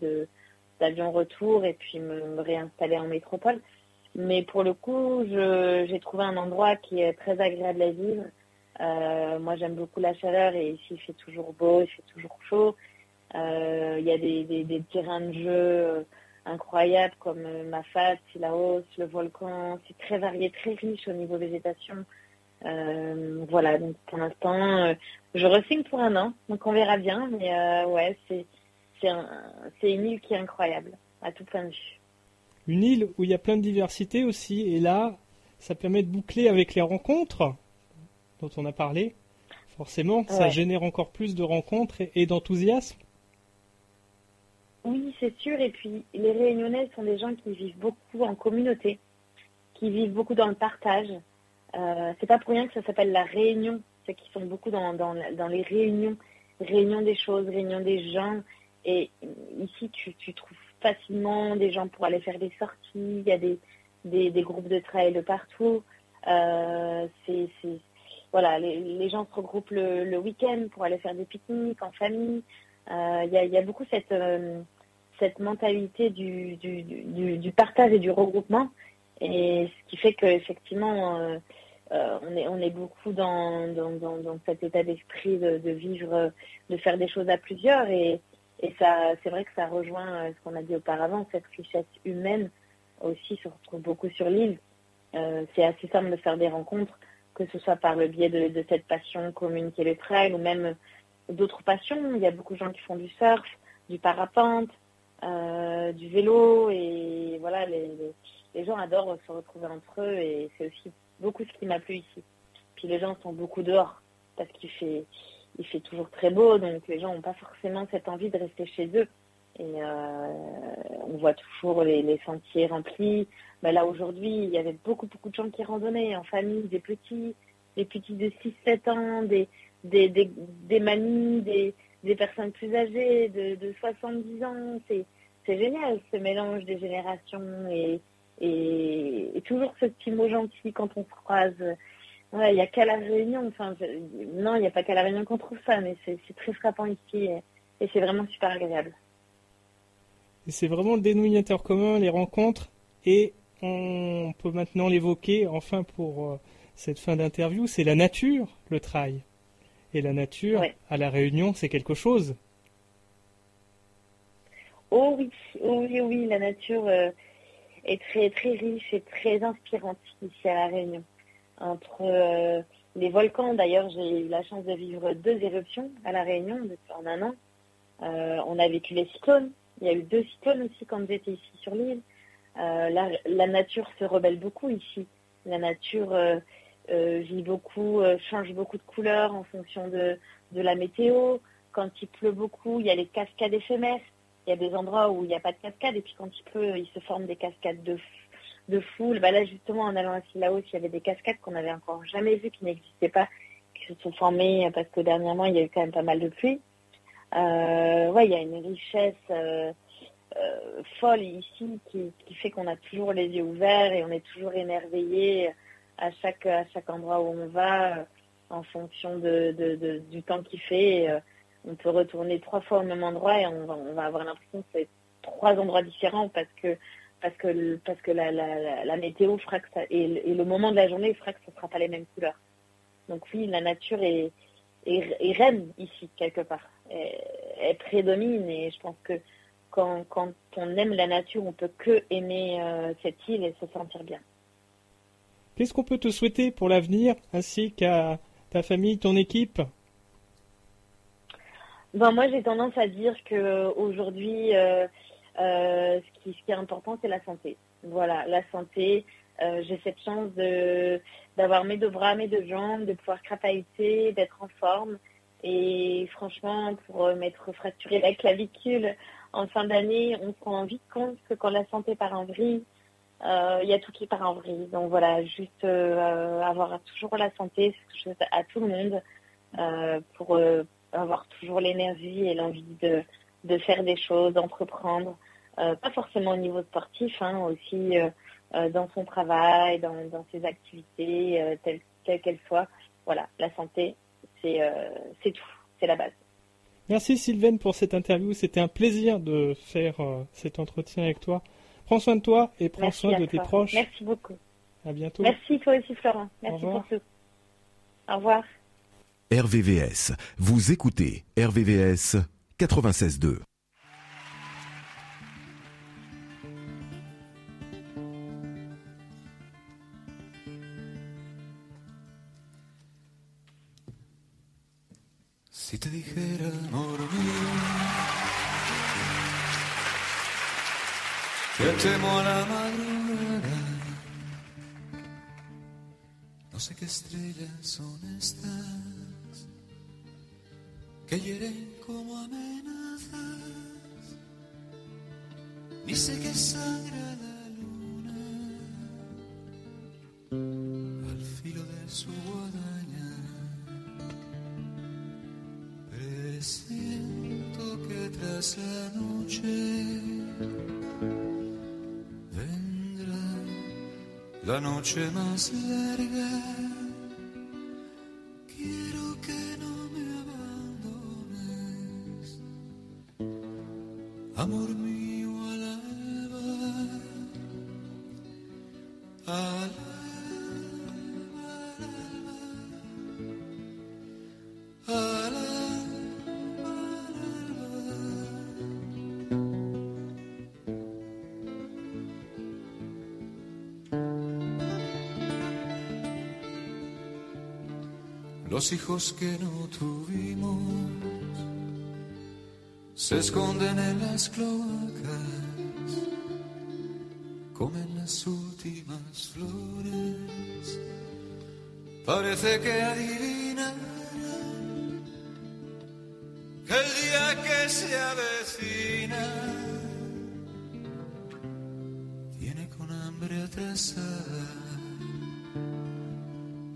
d'avion retour et puis me réinstaller en métropole. Mais pour le coup, j'ai trouvé un endroit qui est très agréable à vivre. Moi, j'aime beaucoup la chaleur, et ici, il fait toujours beau, il fait toujours chaud. Il y a des terrains de jeu incroyables comme Mafate, Cilaos, le volcan. C'est très varié, très riche au niveau végétation. Voilà, donc pour l'instant, je re-signe pour un an, donc on verra bien, mais ouais, c'est une île qui est incroyable, à tout point de vue. Une île où il y a plein de diversité aussi, et là, ça permet de boucler avec les rencontres dont on a parlé, forcément, ouais. Ça génère encore plus de rencontres et d'enthousiasme. Oui, c'est sûr, et puis les Réunionnais sont des gens qui vivent beaucoup en communauté, qui vivent beaucoup dans le partage. C'est pas pour rien que ça s'appelle la réunion, c'est qu'ils sont beaucoup dans les réunions, réunion des choses, réunion des gens, et ici tu trouves facilement des gens pour aller faire des sorties, il y a des groupes de trail de partout, voilà, les gens se regroupent le week-end pour aller faire des pique-niques en famille, il y a beaucoup cette mentalité du partage et du regroupement, et ce qui fait qu'effectivement on est beaucoup dans cet état d'esprit de vivre, de faire des choses à plusieurs, et ça, c'est vrai que ça rejoint ce qu'on a dit auparavant, cette richesse humaine aussi se retrouve beaucoup sur l'île. C'est assez simple de faire des rencontres, que ce soit par le biais de cette passion commune qui est le trail, ou même d'autres passions. Il y a beaucoup de gens qui font du surf, du parapente, du vélo, et voilà, les gens adorent se retrouver entre eux, et c'est aussi beaucoup ce qui m'a plu ici. Puis les gens sont beaucoup dehors parce qu'il fait toujours très beau, donc les gens n'ont pas forcément cette envie de rester chez eux. Et on voit toujours les sentiers remplis. Ben là aujourd'hui, il y avait beaucoup de gens qui randonnaient en famille, des petits de 6-7 ans, des mamies, des personnes plus âgées, de 70 ans. C'est génial ce mélange des générations et toujours ce petit mot gentil quand on se croise. Ouais, il n'y a qu'à la Réunion, non, il n'y a pas qu'à la Réunion qu'on trouve ça, mais c'est très frappant ici, et c'est vraiment super agréable. Et c'est vraiment le dénominateur commun, les rencontres, et on peut maintenant l'évoquer, enfin pour cette fin d'interview, c'est la nature, le trail. Et la nature, ouais. À la Réunion, c'est quelque chose. Oh oui, la nature... est très très riche et très inspirante ici à La Réunion. Entre les volcans, d'ailleurs, j'ai eu la chance de vivre 2 éruptions à La Réunion en un an. On a vécu les cyclones. Il y a eu 2 cyclones aussi quand j'étais ici sur l'île. La nature se rebelle beaucoup ici. La nature vit beaucoup, change beaucoup de couleurs en fonction de la météo. Quand il pleut beaucoup, il y a les cascades éphémères. Il y a des endroits où il n'y a pas de cascades, et puis quand il pleut, il se forme des cascades de foule. Bah là, justement, en allant à Cilaos, il y avait des cascades qu'on n'avait encore jamais vues, qui n'existaient pas, qui se sont formées parce que dernièrement, il y a eu quand même pas mal de pluie. Ouais, il y a une richesse folle ici qui fait qu'on a toujours les yeux ouverts et on est toujours émerveillé à chaque endroit où on va, en fonction du temps qu'il fait. On peut retourner 3 fois au même endroit et on va avoir l'impression que c'est 3 endroits différents parce que la météo fera que ça, et le moment de la journée fera que ce ne sera pas les mêmes couleurs. Donc oui, la nature est reine ici, quelque part. Elle prédomine, et je pense que quand on aime la nature, on ne peut que aimer cette île et se sentir bien. Qu'est-ce qu'on peut te souhaiter pour l'avenir, ainsi qu'à ta famille, ton équipe ? Ben moi, j'ai tendance à dire qu'aujourd'hui, ce qui est important, c'est la santé. Voilà, la santé. J'ai cette chance d'avoir mes 2 bras, mes 2 jambes, de pouvoir crapahuter, d'être en forme. Et franchement, pour m'être fracturé la clavicule en fin d'année, on se rend vite compte que quand la santé part en vrille, il y a tout qui part en vrille. Donc voilà, juste avoir toujours la santé, c'est quelque chose à tout le monde, pour avoir toujours l'énergie et l'envie de faire des choses, d'entreprendre, pas forcément au niveau sportif, hein, aussi dans son travail, dans ses activités, telles qu'elles soient. Voilà, la santé, c'est tout, c'est la base. Merci Sylvaine pour cette interview, c'était un plaisir de faire cet entretien avec toi. Prends soin de toi et prends soin de tes proches. Merci beaucoup. À bientôt. Merci toi aussi Florent, merci pour tout. Au revoir. RVVS. Vous écoutez RVVS 96.2. Yo temo la madrugada, no sé qué estrellas son estas que hieren como amenazas, ni sé qué sangra la luna al filo de su guadaña, presiento que tras la noche la noche más larga, quiero que no me abandones, amor mío, al alba, al alba, al alba, al alba, al alba. Los hijos que no tuvimos se esconden en las cloacas, comen las últimas flores, parece que adivinarán que el día que se avecina tiene con hambre atrasada,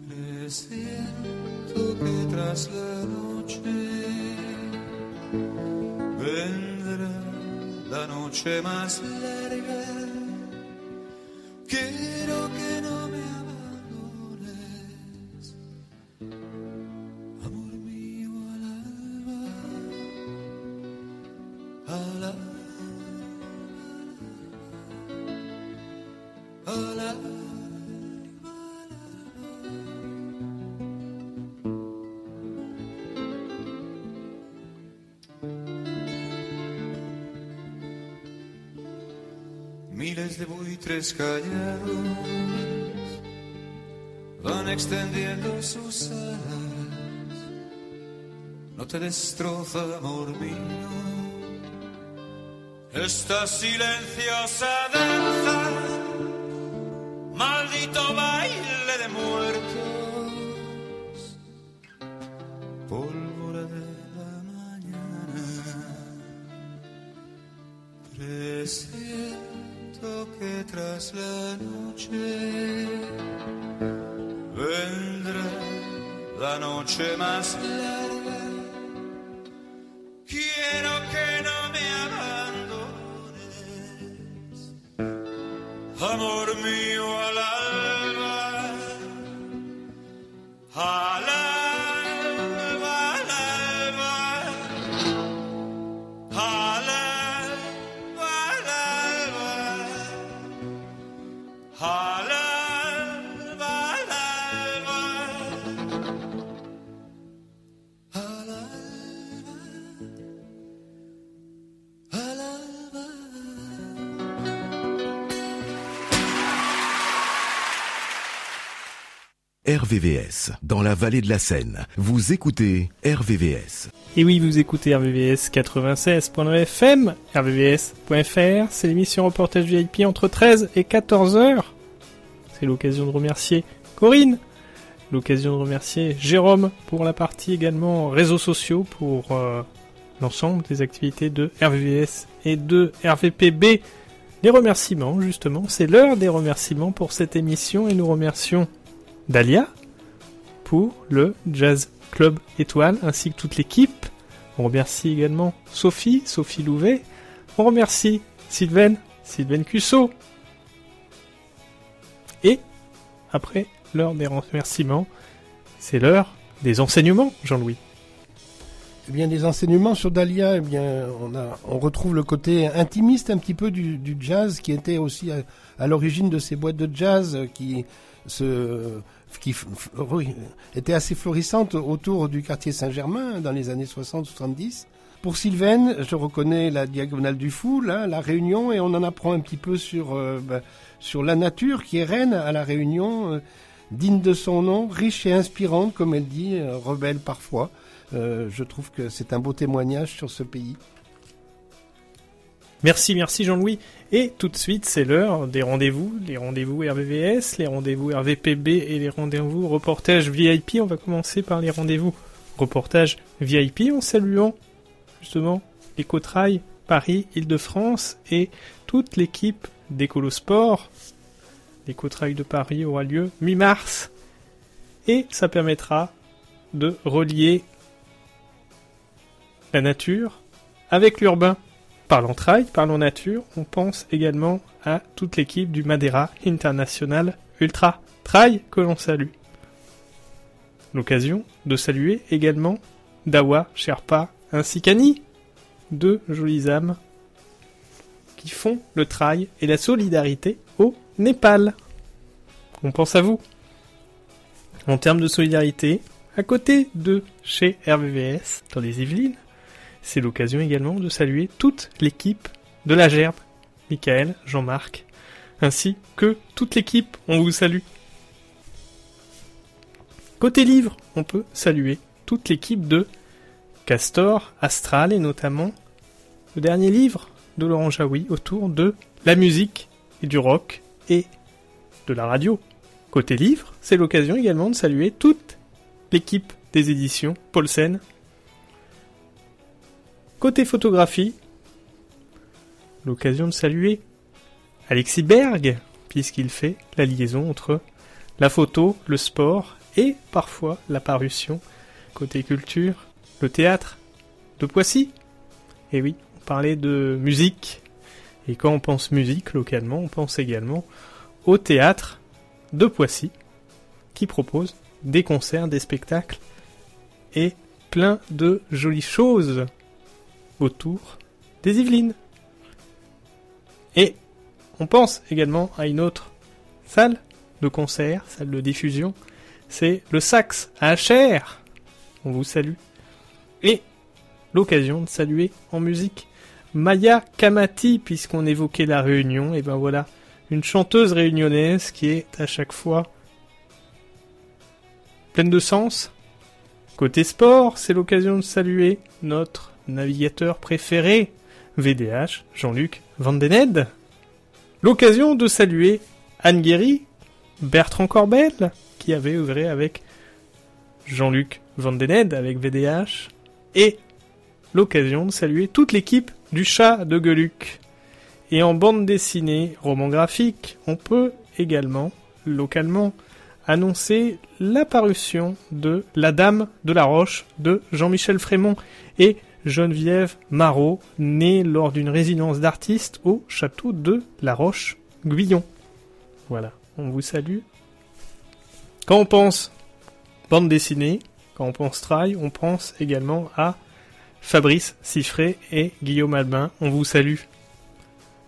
presiento que tras la noche vendrá la noche más larga. Quiero que no me abandones, amor mío, al alba, al alba, al alba. Miles de buitres callados van extendiendo sus alas. No te destroza, amor mío, esta silenciosa danza, maldito baile de muertos, pólvora de la mañana, presiento que tras la noche vendrá la noche más larga. Quiero que no me abandones, amor mío, al alba, al alba, al alba, al alba. RVVS, dans la vallée de la Seine. Vous écoutez RVVS. Et oui, vous écoutez RVVS 96.fm, rvvs.fr, c'est l'émission Reportage VIP entre 13 et 14h. C'est l'occasion de remercier Corinne, l'occasion de remercier Jérôme pour la partie également réseaux sociaux, pour l'ensemble des activités de RVVS et de RVPB. Les remerciements, justement, c'est l'heure des remerciements pour cette émission et nous remercions Dahlia pour le Jazz Club Étoile ainsi que toute l'équipe. On remercie également Sophie Louvet. On remercie Sylvaine Cussot. Et après l'heure des remerciements, c'est l'heure des enseignements, Jean-Louis. Eh bien, des enseignements sur Dahlia, eh bien, on retrouve le côté intimiste un petit peu du jazz qui était aussi à l'origine de ces boîtes de jazz qui était assez florissante autour du quartier Saint-Germain dans les années 60-70. Pour Sylvaine, je reconnais la Diagonale du Fou, là, La Réunion, et on en apprend un petit peu sur la nature qui est reine à La Réunion, digne de son nom, riche et inspirante, comme elle dit, rebelle parfois. Je trouve que c'est un beau témoignage sur ce pays. Merci Jean-Louis. Et tout de suite, c'est l'heure des rendez-vous, les rendez-vous RVVS, les rendez-vous RVPB et les rendez-vous reportages VIP. On va commencer par les rendez-vous reportages VIP en saluant justement l'Écotrail Paris, Île-de-France et toute l'équipe d'Écolosport. L'Écotrail de Paris aura lieu mi-mars et ça permettra de relier la nature avec l'urbain. Parlons trail, parlons nature, on pense également à toute l'équipe du Madeira International Ultra Trail que l'on salue. L'occasion de saluer également Dawa, Sherpa ainsi qu'Annie, deux jolies âmes qui font le trail et la solidarité au Népal. On pense à vous. En termes de solidarité, à côté de chez RVVS dans les Yvelines, c'est l'occasion également de saluer toute l'équipe de la Gerbe, Michael, Jean-Marc, ainsi que toute l'équipe, on vous salue. Côté livre, on peut saluer toute l'équipe de Castor, Astral et notamment le dernier livre de Laurent Jaoui autour de la musique et du rock et de la radio. Côté livre, c'est l'occasion également de saluer toute l'équipe des éditions Paulsen. Côté photographie, l'occasion de saluer Alexis Berg, puisqu'il fait la liaison entre la photo, le sport et parfois la parution. Côté culture, le théâtre de Poissy. Et oui, on parlait de musique. Et quand on pense musique localement, on pense également au théâtre de Poissy, qui propose des concerts, des spectacles et plein de jolies choses autour des Yvelines. Et on pense également à une autre salle de concert, salle de diffusion, c'est le Sax à Achères. On vous salue. Et l'occasion de saluer en musique Maya Kamati, puisqu'on évoquait la Réunion, et ben voilà, une chanteuse réunionnaise qui est à chaque fois pleine de sens. Côté sport, c'est l'occasion de saluer notre navigateur préféré, VDH, Jean-Luc Vandened. L'occasion de saluer Anne Guéry, Bertrand Corbel, qui avait œuvré avec Jean-Luc Vandened, avec VDH. Et l'occasion de saluer toute l'équipe du Chat de Gueuluc. Et en bande dessinée, roman graphique, on peut également, localement, annoncer la parution de La Dame de la Roche de Jean-Michel Frémont et Geneviève Marot, née lors d'une résidence d'artiste au château de La Roche-Guyon. Voilà, on vous salue. Quand on pense bande dessinée, quand on pense trail, on pense également à Fabrice Siffré et Guillaume Albin. On vous salue.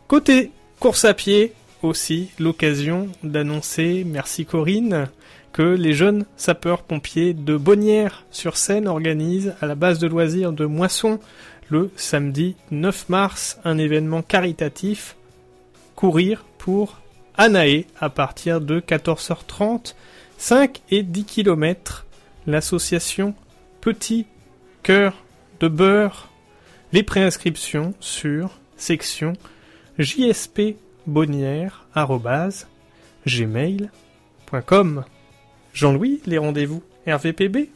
Côté course à pied, aussi l'occasion d'annoncer, merci Corinne, que les jeunes sapeurs-pompiers de Bonnières-sur-Seine organisent à la base de loisirs de Moisson le samedi 9 mars un événement caritatif, courir pour Anaé à partir de 14h30, 5 et 10 km. L'association Petit Cœur de Beurre, les préinscriptions sur section jspbonnière@gmail.com. Jean-Louis, les rendez-vous RVPB ?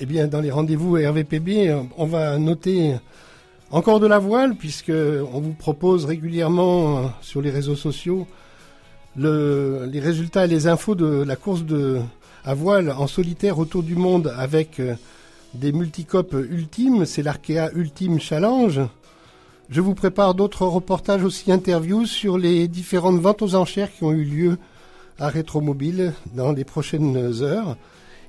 Eh bien, dans les rendez-vous RVPB, on va noter encore de la voile, puisqu'on vous propose régulièrement sur les réseaux sociaux les résultats et les infos de la course à voile en solitaire autour du monde avec des multicopes ultimes. C'est l'Arkea Ultime Challenge. Je vous prépare d'autres reportages, aussi interviews sur les différentes ventes aux enchères qui ont eu lieu à Rétromobile dans les prochaines heures.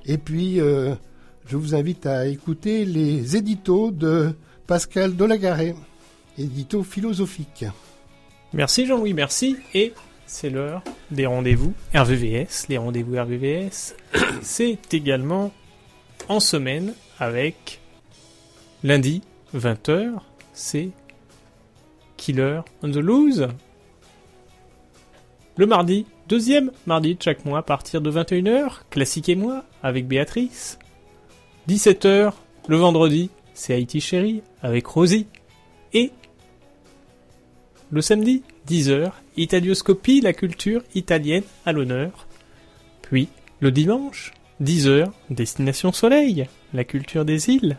Et puis, je vous invite à écouter les éditos de Pascal Delagarret, éditos philosophiques. Merci Jean-Louis, merci. Et c'est l'heure des rendez-vous RVVS. Les rendez-vous RVVS, c'est également en semaine avec lundi 20h, c'est Killer on the Loose. Le mardi, deuxième mardi de chaque mois à partir de 21h, Classique et moi, avec Béatrice. 17h, le vendredi, c'est Haïti Chérie, avec Rosie. Et Le samedi, 10h, Italioscopie, la culture italienne à l'honneur. Puis, le dimanche, 10h, Destination Soleil, la culture des îles.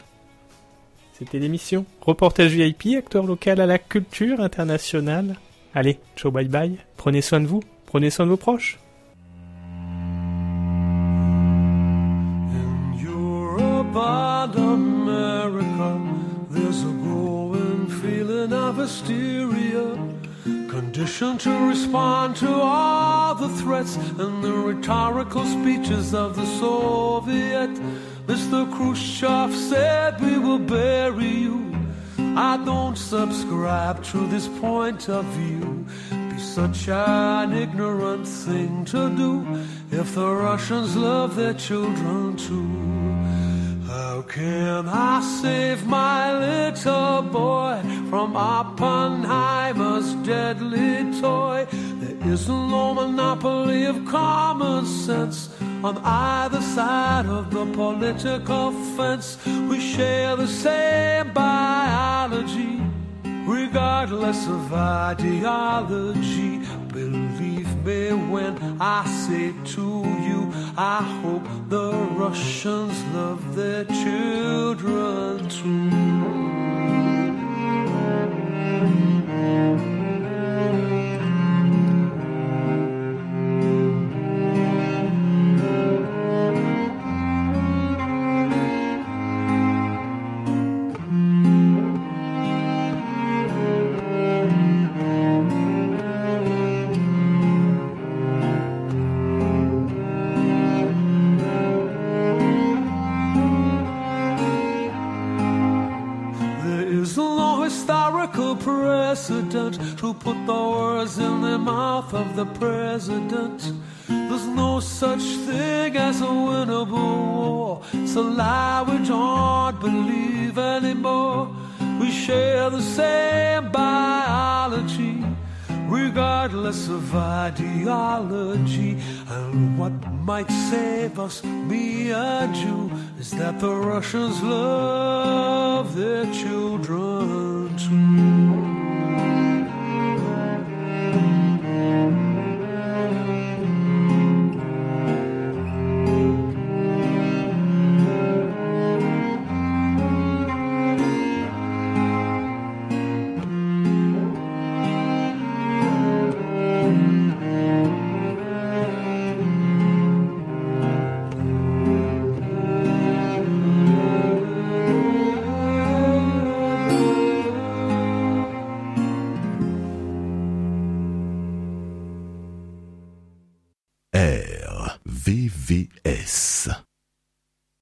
C'était l'émission Reportage VIP, acteur local à la culture internationale. Allez, ciao, bye bye, prenez soin de vous, prenez soin de vos proches. In Europe and America, there's a growing feeling of hysteria, conditioned to respond to all the threats and the rhetorical speeches of the Soviet. Mr. Khrushchev said, "We will bury you." I don't subscribe to this point of view. Be such an ignorant thing to do if the Russians love their children too. How can I save my little boy from Oppenheimer's deadly toy? There isn't no monopoly of common sense on either side of the political fence. We share the same biology, regardless of ideology. Believe me when I say to you, I hope the Russians love their children too. To put the words in the mouth of the president. There's no such thing as a winnable war. It's a lie we don't believe anymore. We share the same biology, regardless of ideology. And what might save us, me and you, is that the Russians love their children too.